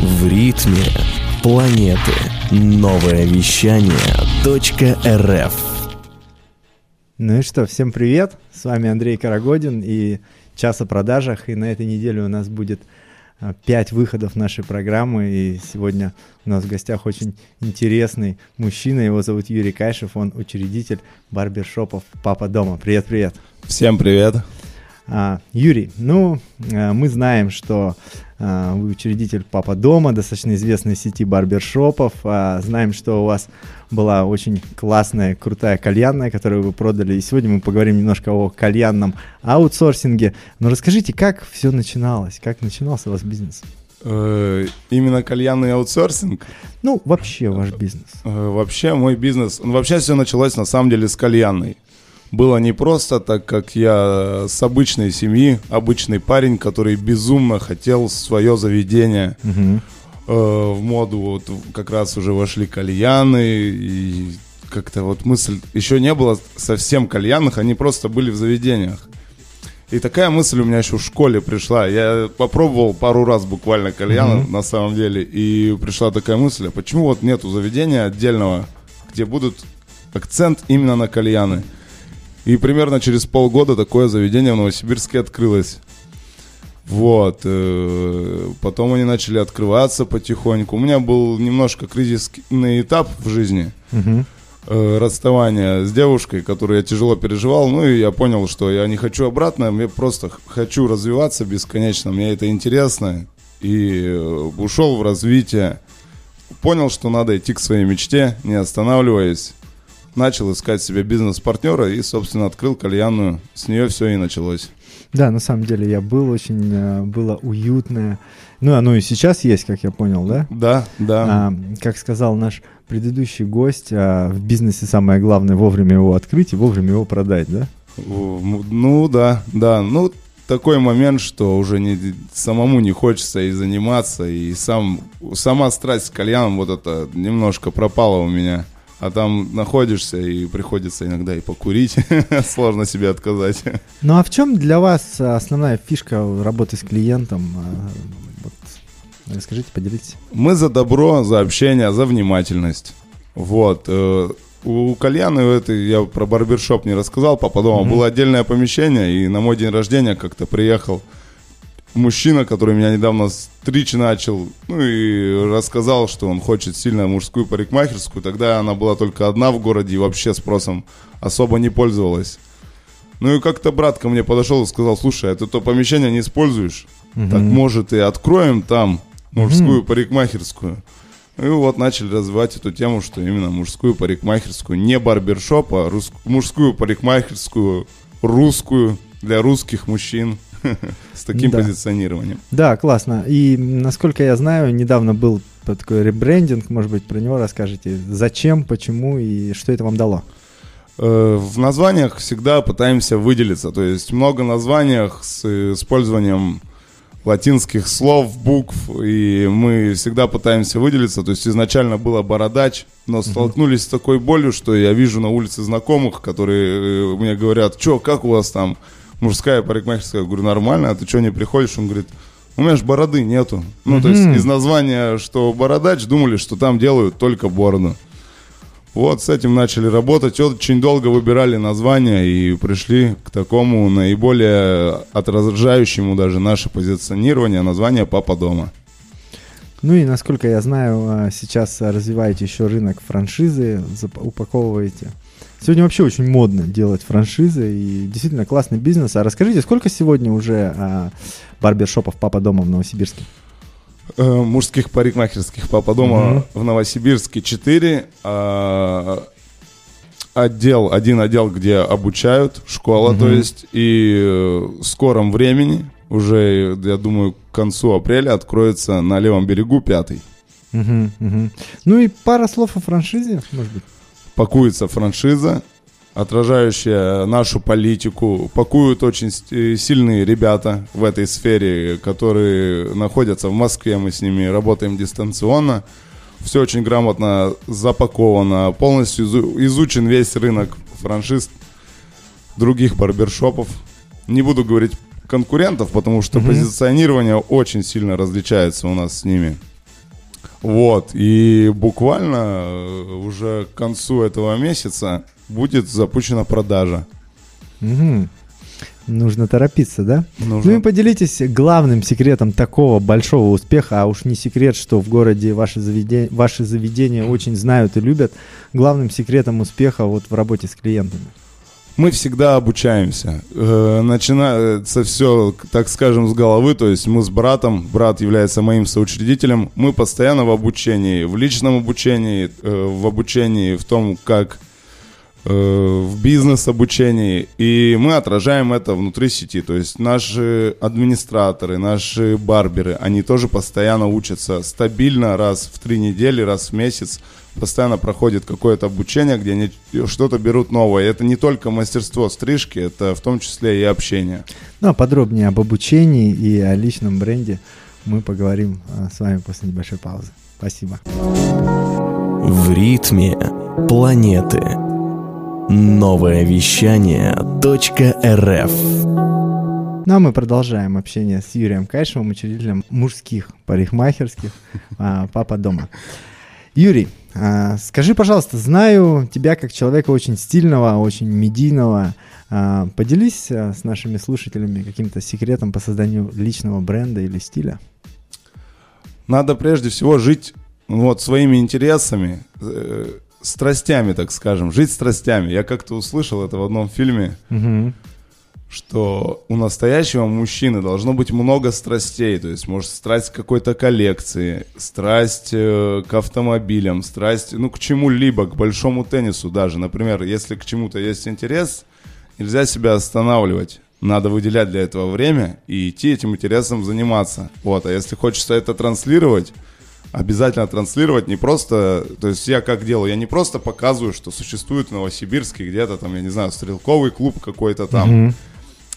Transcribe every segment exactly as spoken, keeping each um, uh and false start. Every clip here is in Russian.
В ритме планеты. Новое вещание. .рф. Ну и что, всем привет. С вами Андрей Карагодин и час о продажах. И на этой неделе у нас будет пять выходов нашей программы. И сегодня у нас в гостях очень интересный мужчина. Его зовут Юрий Кайшев. Он учредитель барбершопов «Папа Дома». Привет-привет. Всем привет. Юрий, ну, мы знаем, что вы учредитель «Папа Дома», достаточно известной сети барбершопов. Знаем, что у вас была очень классная, крутая кальянная, которую вы продали. И сегодня мы поговорим немножко о кальянном аутсорсинге. Но расскажите, как все начиналось? Как начинался у вас бизнес? Именно кальянный аутсорсинг? Ну, вообще ваш бизнес. Вообще мой бизнес. Вообще все началось, на самом деле, с кальянной. Было непросто, так как я с обычной семьи, обычный парень, который безумно хотел свое заведение. Угу. Э, в моду вот как раз уже вошли кальяны, и как-то вот мысль... Еще не было совсем кальянных, они просто были в заведениях. И такая мысль у меня еще в школе пришла. Я попробовал пару раз буквально кальяны, угу. на самом деле, и пришла такая мысль, а почему вот нету заведения отдельного, где будут акцент именно на кальяны? И примерно через полгода такое заведение в Новосибирске открылось. Вот. Потом они начали открываться потихоньку. У меня был немножко кризисный этап в жизни. Угу. Расставание с девушкой, которую я тяжело переживал. Ну и я понял, что я не хочу обратно. Я просто хочу развиваться бесконечно. Мне это интересно. И ушел в развитие. Понял, что надо идти к своей мечте, не останавливаясь. Начал искать себе бизнес-партнера и, собственно, открыл кальянную. С нее все и началось. Да, на самом деле я был очень... Было уютное. Ну, оно и сейчас есть, как я понял, да? Да, да. А, как сказал наш предыдущий гость, а, в бизнесе самое главное вовремя его открыть и вовремя его продать, да? Ну, да, да. Ну, такой момент, что уже не, самому не хочется и заниматься, и сам, сама страсть к кальянам вот это немножко пропала у меня. А там находишься, и приходится иногда и покурить. Сложно себе отказать. Ну а в чем для вас основная фишка работы с клиентом? Вот. Расскажите, поделитесь. Мы за добро, за общение, за внимательность. Вот. У Кальяны, это я про барбершоп не рассказал, Папа Дома, mm-hmm. было отдельное помещение, и на мой день рождения как-то приехал мужчина, который меня недавно стричь начал, ну и рассказал, что он хочет сильно мужскую парикмахерскую. Тогда она была только одна в городе и вообще спросом особо не пользовалась. Ну и как-то брат ко мне подошел и сказал, слушай, а ты то помещение не используешь? Mm-hmm. Так может и откроем там мужскую mm-hmm. парикмахерскую? И вот начали развивать эту тему, что именно мужскую парикмахерскую, не барбершоп, а рус... мужскую парикмахерскую, русскую, для русских мужчин. С таким да. позиционированием. Да, классно. И, насколько я знаю, недавно был такой ребрендинг, может быть, про него расскажете. Зачем, почему и что это вам дало? В названиях всегда пытаемся выделиться. То есть много названий с использованием латинских слов, букв. И мы всегда пытаемся выделиться. То есть изначально было «Бородач», но столкнулись uh-huh. с такой болью, что я вижу на улице знакомых, которые мне говорят, «Чё, как у вас там?» Мужская парикмахерская, я говорю, нормально, а ты что не приходишь? Он говорит, у меня же бороды нету. Ну, mm-hmm. то есть из названия, что «Бородач», думали, что там делают только бороду. Вот с этим начали работать. Очень долго выбирали название и пришли к такому наиболее отражающему даже наше позиционирование, название «Папа Дома». Ну и, насколько я знаю, сейчас развиваете еще рынок франшизы, упаковываете. Сегодня вообще очень модно делать франшизы, и действительно классный бизнес. А расскажите, сколько сегодня уже а, барбершопов «Папа Дома» в Новосибирске? Э, мужских парикмахерских «Папа Дома» угу. в Новосибирске четыре. А, отдел, один отдел, где обучают, школа, угу. то есть. И в скором времени, уже, я думаю, к концу апреля откроется на левом берегу пятый. Угу, угу. Ну и пара слов о франшизе, может быть. Пакуется франшиза, отражающая нашу политику. Пакуют очень сильные ребята в этой сфере, которые находятся в Москве. Мы с ними работаем дистанционно. Все очень грамотно запаковано. Полностью изучен весь рынок франшиз других барбершопов. Не буду говорить конкурентов, потому что mm-hmm. позиционирование очень сильно различается у нас с ними. Вот, и буквально уже к концу этого месяца будет запущена продажа. Угу. Нужно торопиться, да? Нужно. Ну и поделитесь главным секретом такого большого успеха, а уж не секрет, что в городе ваши заведения, ваши заведения очень знают и любят, главным секретом успеха вот в работе с клиентами. Мы всегда обучаемся. Начинается все, так скажем, с головы, то есть мы с братом, брат является моим соучредителем, мы постоянно в обучении, в личном обучении, в обучении в том, как в бизнес-обучении, и мы отражаем это внутри сети, то есть наши администраторы, наши барберы, они тоже постоянно учатся стабильно раз в три недели, раз в месяц, постоянно проходит какое-то обучение, где они что-то берут новое. Это не только мастерство стрижки, это в том числе и общение. Ну, а подробнее об обучении и о личном бренде мы поговорим с вами после небольшой паузы. Спасибо. В ритме планеты. Новое вещание .рф. Ну, а мы продолжаем общение с Юрием Кайшевым, учредителем мужских парикмахерских «Папа Дома». Юрий, скажи, пожалуйста, знаю тебя как человека очень стильного, очень медийного. Поделись с нашими слушателями каким-то секретом по созданию личного бренда или стиля. Надо прежде всего жить вот своими интересами, страстями, так скажем, жить страстями. Я как-то услышал это в одном фильме, угу. что у настоящего мужчины должно быть много страстей. То есть, может, страсть к какой-то коллекции, страсть э, к автомобилям, страсть, ну, к чему-либо, к большому теннису даже. Например, если к чему-то есть интерес, нельзя себя останавливать. Надо выделять для этого время и идти этим интересом заниматься. Вот. А если хочется это транслировать, обязательно транслировать, не просто, то есть я как делаю, я не просто показываю, что существует в Новосибирске где-то там, я не знаю, стрелковый клуб какой-то там, mm-hmm.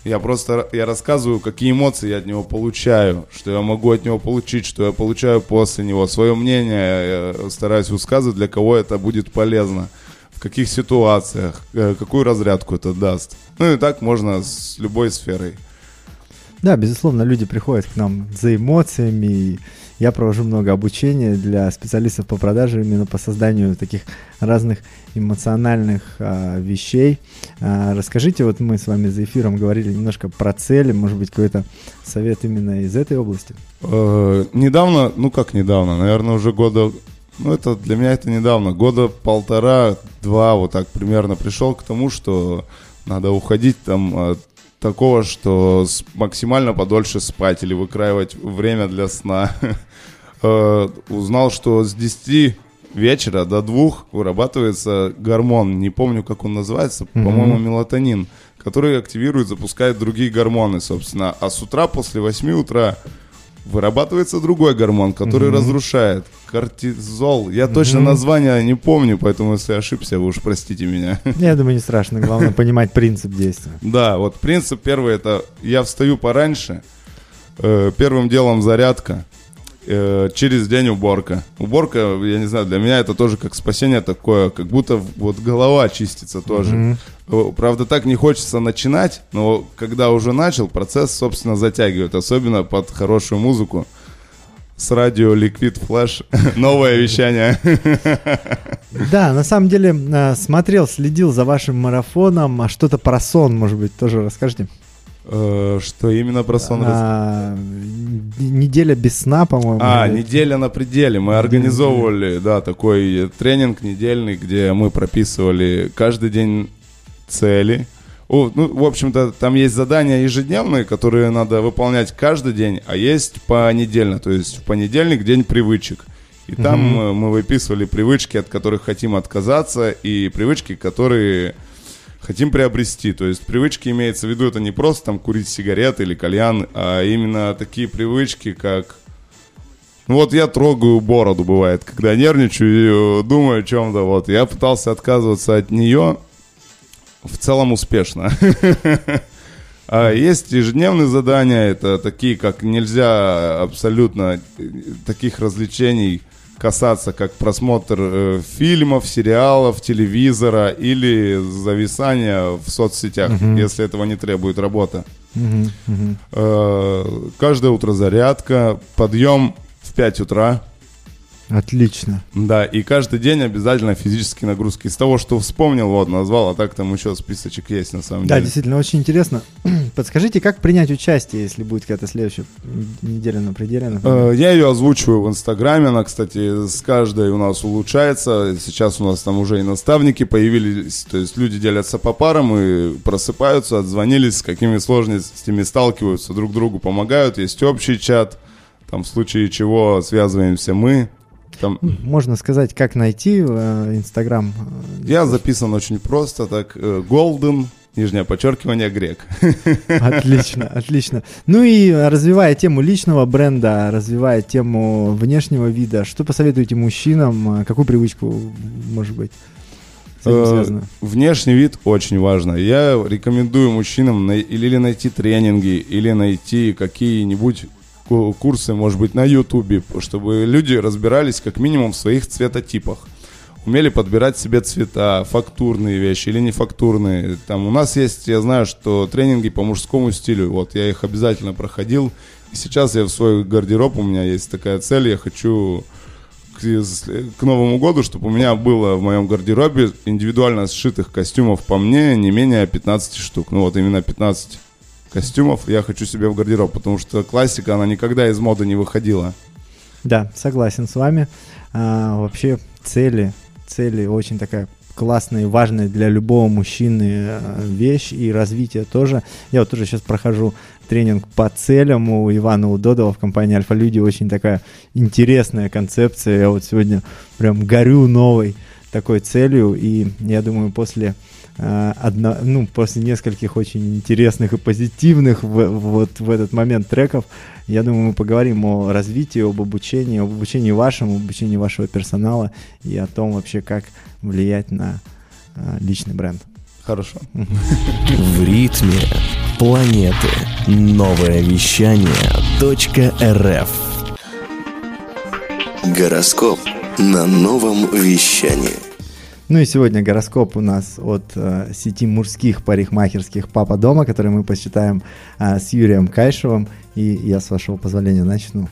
я просто, я рассказываю, какие эмоции я от него получаю, что я могу от него получить, что я получаю после него, свое мнение я стараюсь высказывать, для кого это будет полезно, в каких ситуациях, какую разрядку это даст, ну и так можно с любой сферой. Да, безусловно, люди приходят к нам за эмоциями, и я провожу много обучения для специалистов по продаже именно по созданию таких разных эмоциональных а, вещей. А, расскажите, вот мы с вами за эфиром говорили немножко про цели, может быть, какой-то совет именно из этой области? Э-э, недавно, ну как недавно, наверное, уже года, ну это для меня это недавно, года полтора-два вот так примерно пришел к тому, что надо уходить там от такого, что максимально подольше спать или выкраивать время для сна. Узнал, что с десяти вечера до двух вырабатывается гормон, не помню, как он называется, mm-hmm. по-моему, мелатонин, который активирует, запускает другие гормоны, собственно. А с утра, после восьми утра, вырабатывается другой гормон, который mm-hmm. разрушает. Кортизол. Я mm-hmm. точно название не помню, поэтому если ошибся, вы уж простите меня. Я думаю, не страшно. Главное понимать принцип действия. Да, вот принцип первый — это я встаю пораньше, первым делом зарядка, через день уборка. Уборка, я не знаю, для меня это тоже как спасение такое, как будто вот голова чистится тоже. Mm-hmm. Правда, так не хочется начинать, но когда уже начал, процесс, собственно, затягивает, особенно под хорошую музыку. С радио Liquid Flash. Новое вещание. Да, на самом деле смотрел, следил за вашим марафоном. А что-то про сон, может быть, тоже расскажите. Что именно про сон? А, неделя без сна, по-моему. А, или... неделя на пределе. Мы организовывали, да, такой тренинг недельный, где мы прописывали каждый день цели. О, ну, в общем-то, там есть задания ежедневные, которые надо выполнять каждый день, а есть понедельно. То есть в понедельник день привычек. И там mm-hmm. мы выписывали привычки, от которых хотим отказаться, и привычки, которые... хотим приобрести, то есть привычки имеется в виду, это не просто там курить сигареты или кальян, а именно такие привычки, как... Ну вот я трогаю бороду, бывает, когда нервничаю и думаю о чем-то, вот. Я пытался отказываться от нее, в целом успешно. А есть ежедневные задания, это такие, как нельзя абсолютно таких развлечений касаться, как просмотр э, фильмов, сериалов, телевизора или зависания в соцсетях, uh-huh. если этого не требует работа. Uh-huh. Uh-huh. Э, каждое утро зарядка, подъем в пять утра. Отлично. Да, и каждый день обязательно физические нагрузки. Из того, что вспомнил, вот, назвал, а так там еще списочек есть на самом да, деле. Да, действительно, очень интересно. Подскажите, как принять участие, если будет какая-то следующая неделя на пределе? Я ее озвучиваю в Инстаграме, она, кстати, с каждой у нас улучшается. Сейчас у нас там уже и наставники появились, то есть люди делятся по парам и просыпаются, отзвонились, с какими сложностями сталкиваются, друг другу помогают, есть общий чат, там в случае чего связываемся мы. Там... Можно сказать, как найти Инстаграм? Э, Я записан очень просто, так, э, Golden, нижнее подчеркивание, Грек. Отлично, отлично. Ну и развивая тему личного бренда, развивая тему внешнего вида, что посоветуете мужчинам, какую привычку, может быть, с этим связано? Внешний вид очень важно. Я рекомендую мужчинам на... или найти тренинги, или найти какие-нибудь... курсы, может быть, на Ютубе, чтобы люди разбирались как минимум в своих цветотипах. Умели подбирать себе цвета, фактурные вещи или нефактурные. Там у нас есть, я знаю, что тренинги по мужскому стилю. Вот я их обязательно проходил. И сейчас я в свой гардероб, у меня есть такая цель, я хочу к, к Новому году, чтобы у меня было в моем гардеробе индивидуально сшитых костюмов по мне не менее пятнадцать штук. Ну вот именно пятнадцать костюмов я хочу себе в гардероб, потому что классика, она никогда из моды не выходила. Да, согласен с вами. А, вообще цели, цели очень такая классная и важная для любого мужчины вещь, и развитие тоже. Я вот тоже сейчас прохожу тренинг по целям у Ивана Удодова в компании «Альфа Люди». Очень такая интересная концепция. Я вот сегодня прям горю новой такой целью, и я думаю, после... Одно, ну, после нескольких очень интересных и позитивных в, вот в этот момент треков, я думаю, мы поговорим о развитии, об обучении, об обучении вашему, об обучении вашего персонала и о том вообще, как влиять на а, личный бренд. Хорошо. В ритме планеты. Новое вещание. .рф. Гороскоп на новом вещании. Ну и сегодня гороскоп у нас от э, сети мужских парикмахерских «Папа Дома», который мы посчитаем э, с Юрием Кайшевым. И я, с вашего позволения, начну.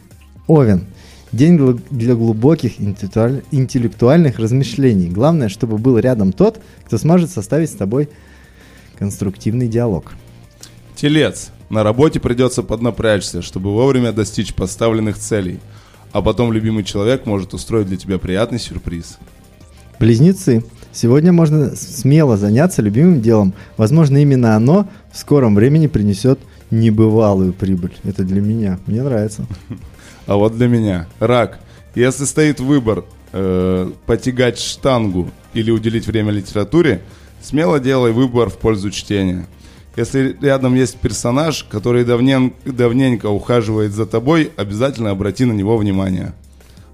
Овен. День гл- для глубоких интеллектуаль- интеллектуальных размышлений. Главное, чтобы был рядом тот, кто сможет составить с тобой конструктивный диалог. Телец. На работе придется поднапрячься, чтобы вовремя достичь поставленных целей. А потом любимый человек может устроить для тебя приятный сюрприз. Близнецы. Сегодня можно смело заняться любимым делом. Возможно, именно оно в скором времени принесет небывалую прибыль. Это для меня. Мне нравится. А вот для меня. Рак. Если стоит выбор э, потягать штангу или уделить время литературе, смело делай выбор в пользу чтения. Если рядом есть персонаж, который давнен, давненько ухаживает за тобой, обязательно обрати на него внимание.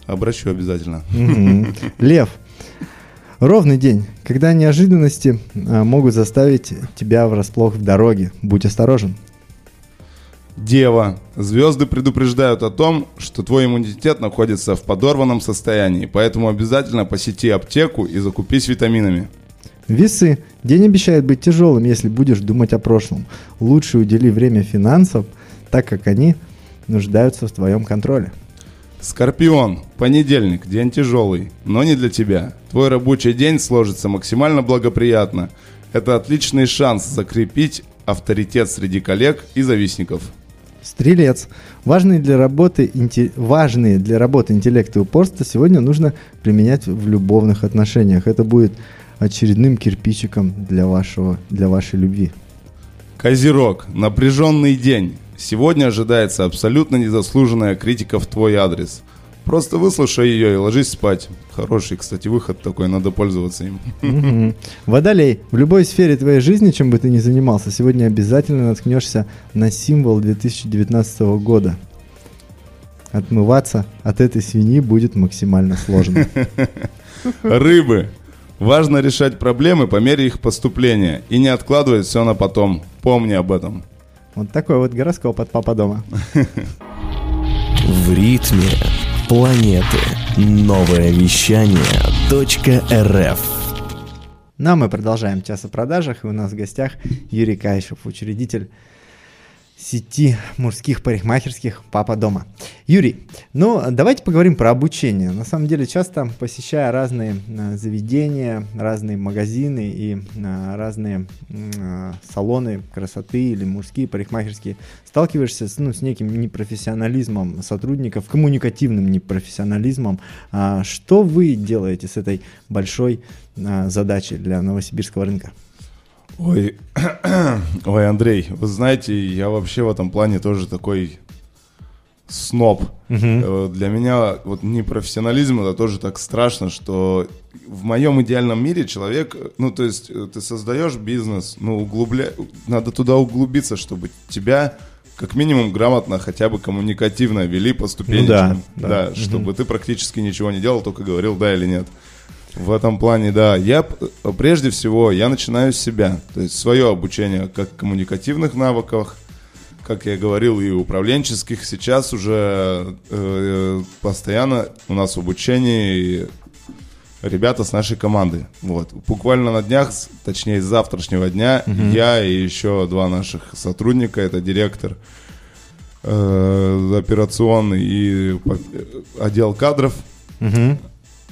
Обращу обязательно. Mm-hmm. Лев. Ровный день, когда неожиданности а, могут заставить тебя врасплох в дороге. Будь осторожен. Дева. Звезды предупреждают о том, что твой иммунитет находится в подорванном состоянии, поэтому обязательно посети аптеку и закупись витаминами. Весы. День обещает быть тяжелым, если будешь думать о прошлом. Лучше удели время финансам, так как они нуждаются в твоем контроле. Скорпион. Понедельник. День тяжелый, но не для тебя. Твой рабочий день сложится максимально благоприятно. Это отличный шанс закрепить авторитет среди коллег и завистников. Стрелец. Важные для работы, инте... Важные для работы интеллект и упорство сегодня нужно применять в любовных отношениях. Это будет очередным кирпичиком для, вашего... для вашей любви. Козерог. Напряженный день. Сегодня ожидается абсолютно незаслуженная критика в твой адрес. Просто выслушай ее и ложись спать. Хороший, кстати, выход такой, надо пользоваться им. Mm-hmm. Водолей. В любой сфере твоей жизни, чем бы ты ни занимался, сегодня обязательно наткнешься на символ две тысячи девятнадцатого года. Отмываться от этой свиньи будет максимально сложно. Рыбы. Важно решать проблемы по мере их поступления и не откладывать все на потом. Помни об этом. Вот такой вот гороскоп от «Папа Дома». В ритме планеты. Новое вещание. .рф. Ну а мы продолжаем час о продажах. И у нас в гостях Юрий Кайшев, учредитель сети мужских парикмахерских «Папа Дома». Юрий, ну давайте поговорим про обучение. На самом деле, часто посещая разные заведения, разные магазины и разные салоны красоты или мужские парикмахерские, сталкиваешься с, ну, с неким непрофессионализмом сотрудников, коммуникативным непрофессионализмом. Что вы делаете с этой большой задачей для новосибирского рынка? Ой, ой, Андрей, вы знаете, я вообще в этом плане тоже такой сноб. Uh-huh. Для меня вот непрофессионализм — это тоже так страшно, что в моем идеальном мире человек, ну то есть ты создаешь бизнес, ну углубля... надо туда углубиться, чтобы тебя как минимум грамотно, хотя бы коммуникативно вели по ступенечкам, ну, да, да, да, чтобы uh-huh. ты практически ничего не делал, только говорил да или нет. В этом плане, да, я прежде всего я начинаю с себя, то есть свое обучение как коммуникативных навыков, как я говорил, и управленческих. Сейчас уже э, постоянно у нас в обучении ребята с нашей команды. Вот. Буквально на днях, точнее с завтрашнего дня, mm-hmm. я и еще два наших сотрудника, это директор э, операционный и отдел кадров, mm-hmm.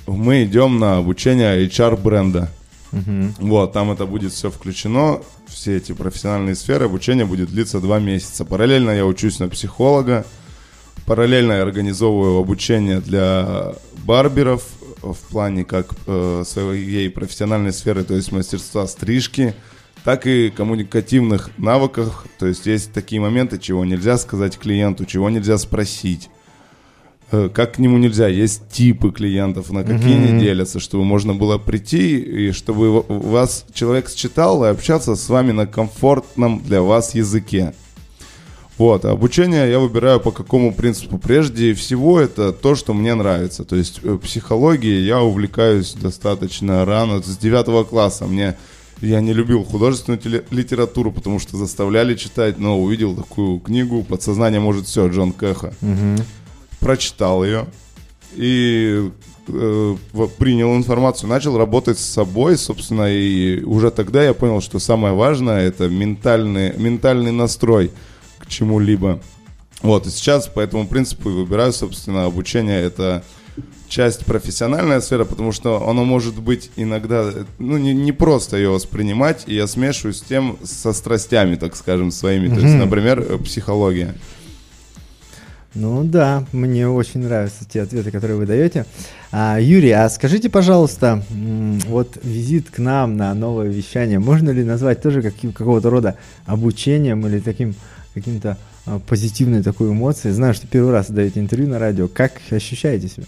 мы идем на обучение эйч ар бренда. Uh-huh. Вот, там это будет все включено, все эти профессиональные сферы. Обучение будет длиться два месяца. Параллельно я учусь на психолога. Параллельно я организовываю обучение для барберов в плане как э, своей профессиональной сферы, то есть мастерства стрижки, так и коммуникативных навыков. То есть есть такие моменты, чего нельзя сказать клиенту, чего нельзя спросить, как к нему нельзя, есть типы клиентов, на какие mm-hmm. они делятся, чтобы можно было прийти, и чтобы вас человек считал и общаться с вами на комфортном для вас языке. Вот, обучение я выбираю по какому принципу? Прежде всего, это то, что мне нравится. То есть психологией я увлекаюсь достаточно рано, с девятого класса. Мне, я не любил художественную теле- литературу, потому что заставляли читать, но увидел такую книгу «Подсознание может все», Джон Кэха. Mm-hmm. Прочитал ее и э, принял информацию, начал работать с собой, собственно, и уже тогда я понял, что самое важное — это ментальный, ментальный настрой к чему-либо. Вот, и сейчас по этому принципу выбираю, собственно, обучение. Это часть профессиональная сфера, потому что оно может быть иногда, ну, не, не просто ее воспринимать, и я смешиваю с тем, со страстями, так скажем, своими, mm-hmm. то есть, например, психология. Ну да, мне очень нравятся те ответы, которые вы даете. А, Юрий, а скажите, пожалуйста, вот визит к нам на новое вещание, можно ли назвать тоже каким, какого-то рода обучением или таким каким-то а, позитивной такой эмоцией? Знаю, что первый раз даете интервью на радио. Как ощущаете себя?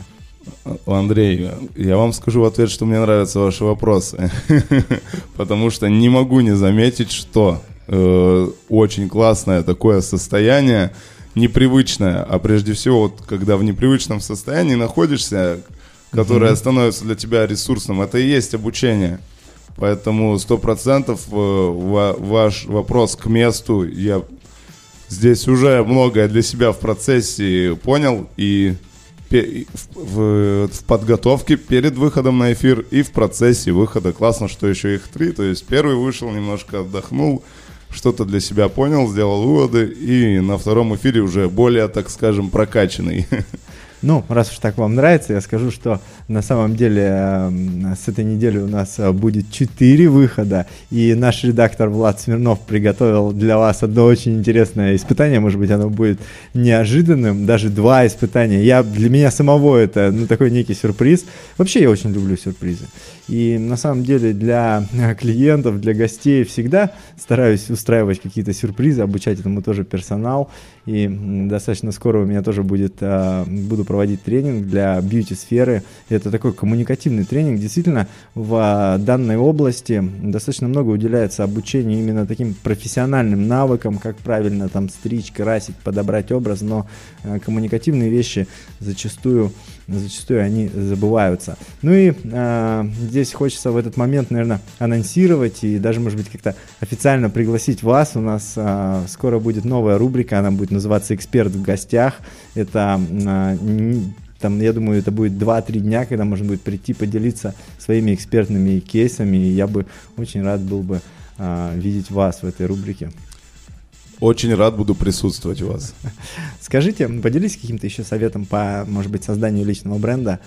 Андрей, я вам скажу в ответ, что мне нравятся ваши вопросы, потому что не могу не заметить, что очень классное такое состояние, непривычное, а прежде всего, вот, когда в непривычном состоянии находишься, которое mm-hmm. становится для тебя ресурсным, это и есть обучение. Поэтому сто процентов ваш вопрос к месту. Я здесь уже многое для себя в процессе понял, и в подготовке перед выходом на эфир, и в процессе выхода. Классно, что еще их три, то есть первый вышел, немножко отдохнул, что-то для себя понял, сделал выводы, и на втором эфире уже более, так скажем, прокачанный. Ну, раз уж так вам нравится, я скажу, что на самом деле с этой недели у нас будет четыре выхода, и наш редактор Влад Смирнов приготовил для вас одно очень интересное испытание, может быть, оно будет неожиданным, даже два испытания. Я, для меня самого это, ну, такой некий сюрприз. Вообще я очень люблю сюрпризы, и на самом деле для клиентов, для гостей всегда стараюсь устраивать какие-то сюрпризы, обучать этому тоже персонал, и достаточно скоро у меня тоже будет, буду проводить тренинг для бьюти-сферы. Это такой коммуникативный тренинг. Действительно, в данной области достаточно много уделяется обучению именно таким профессиональным навыкам, как правильно там стричь, красить, подобрать образ, но коммуникативные вещи зачастую, зачастую они забываются. Ну и э, здесь хочется в этот момент, наверное, анонсировать и даже, может быть, как-то официально пригласить вас. У нас э, скоро будет новая рубрика, она будет называться «Эксперт в гостях». Это э, там, я думаю, это будет два-три дня, когда можно будет прийти поделиться своими экспертными кейсами, и я бы очень рад был бы э, видеть вас в этой рубрике. Очень рад буду присутствовать у вас. Скажите, поделитесь каким-то еще советом по, может быть, созданию личного бренда.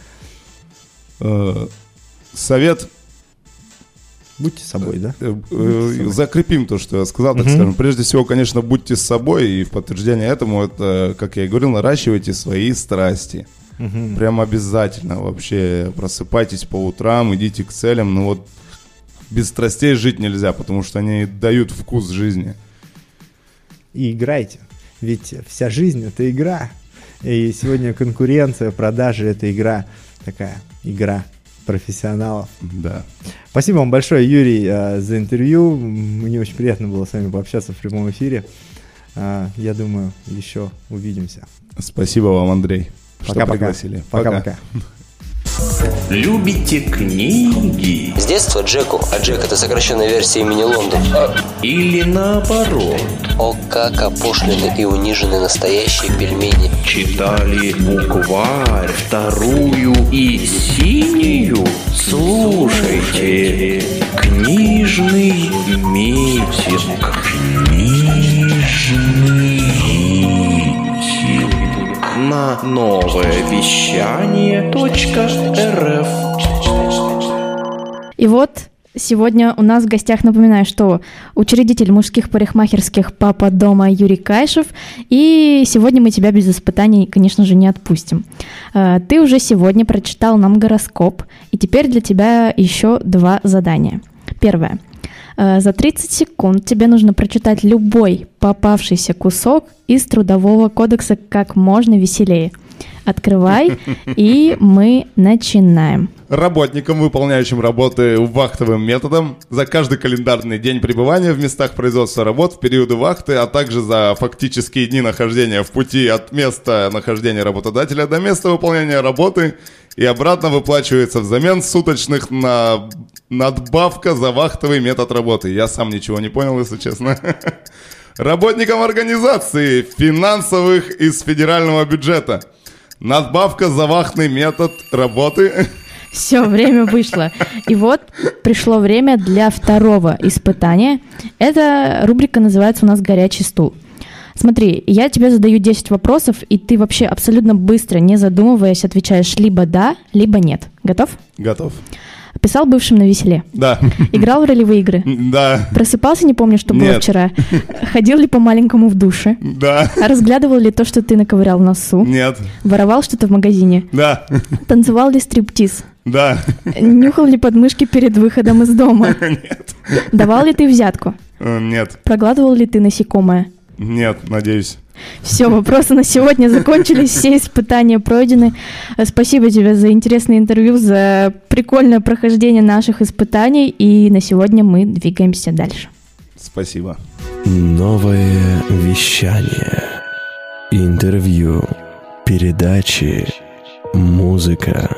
Совет. Будьте собой, да? Закрепим то, что я сказал, так скажем. Прежде всего, конечно, будьте с собой, и в подтверждение этому, это, как я и говорил, наращивайте свои страсти. Прям обязательно вообще просыпайтесь по утрам, идите к целям, но вот без страстей жить нельзя, потому что они дают вкус жизни. И играйте, ведь вся жизнь – это игра, и сегодня конкуренция, продажи – это игра, такая игра профессионалов. Да. Спасибо вам большое, Юрий, за интервью, мне очень приятно было с вами пообщаться в прямом эфире, я думаю, еще увидимся. Спасибо вам, Андрей, пока, что пригласили. Пока-пока. Любите книги? С детства Джеку, а Джек — это сокращенная версия имени Лондон. Или наоборот. О, как опошлены и унижены настоящие пельмени. Читали букварь вторую и синюю? Слушайте, книжный митинг. Книжный митинг. На новое вещание .рф. И вот сегодня у нас в гостях, напоминаю, что учредитель мужских парикмахерских «Папа Дома» Юрий Кайшев. И сегодня мы тебя без испытаний, конечно же, не отпустим. Ты уже сегодня прочитал нам гороскоп, и теперь для тебя еще два задания. Первое. За тридцать секунд тебе нужно прочитать любой попавшийся кусок из Трудового кодекса как можно веселее. Открывай, и мы начинаем. Работникам, выполняющим работы вахтовым методом, за каждый календарный день пребывания в местах производства работ в периоды вахты, а также за фактические дни нахождения в пути от места нахождения работодателя до места выполнения работы и обратно выплачивается взамен суточных на... надбавка за вахтовый метод работы. Я сам ничего не понял, если честно. Работникам организации финансовых из федерального бюджета. Надбавка за вахтный метод работы. Все, время вышло. И вот пришло время для второго испытания. Эта рубрика называется у нас «Горячий стул». Смотри, я тебе задаю десять вопросов, и ты вообще абсолютно быстро, не задумываясь, отвечаешь либо «да», либо «нет». Готов? Готов. Писал бывшим на веселе? Да. Играл в ролевые игры? Да. Просыпался, не помню, что было вчера? Ходил ли по-маленькому в душе? Да. Разглядывал ли то, что ты наковырял в носу? Нет. Воровал что-то в магазине? Да. Танцевал ли стриптиз? Да. Нюхал ли подмышки перед выходом из дома? Нет. Давал ли ты взятку? Нет. Проглатывал ли ты насекомое? Нет, надеюсь. Все, вопросы на сегодня закончились, все испытания пройдены. Спасибо тебе за интересное интервью, за прикольное прохождение наших испытаний, и на сегодня мы двигаемся дальше. Спасибо. Новое вещание. Интервью, передачи, музыка.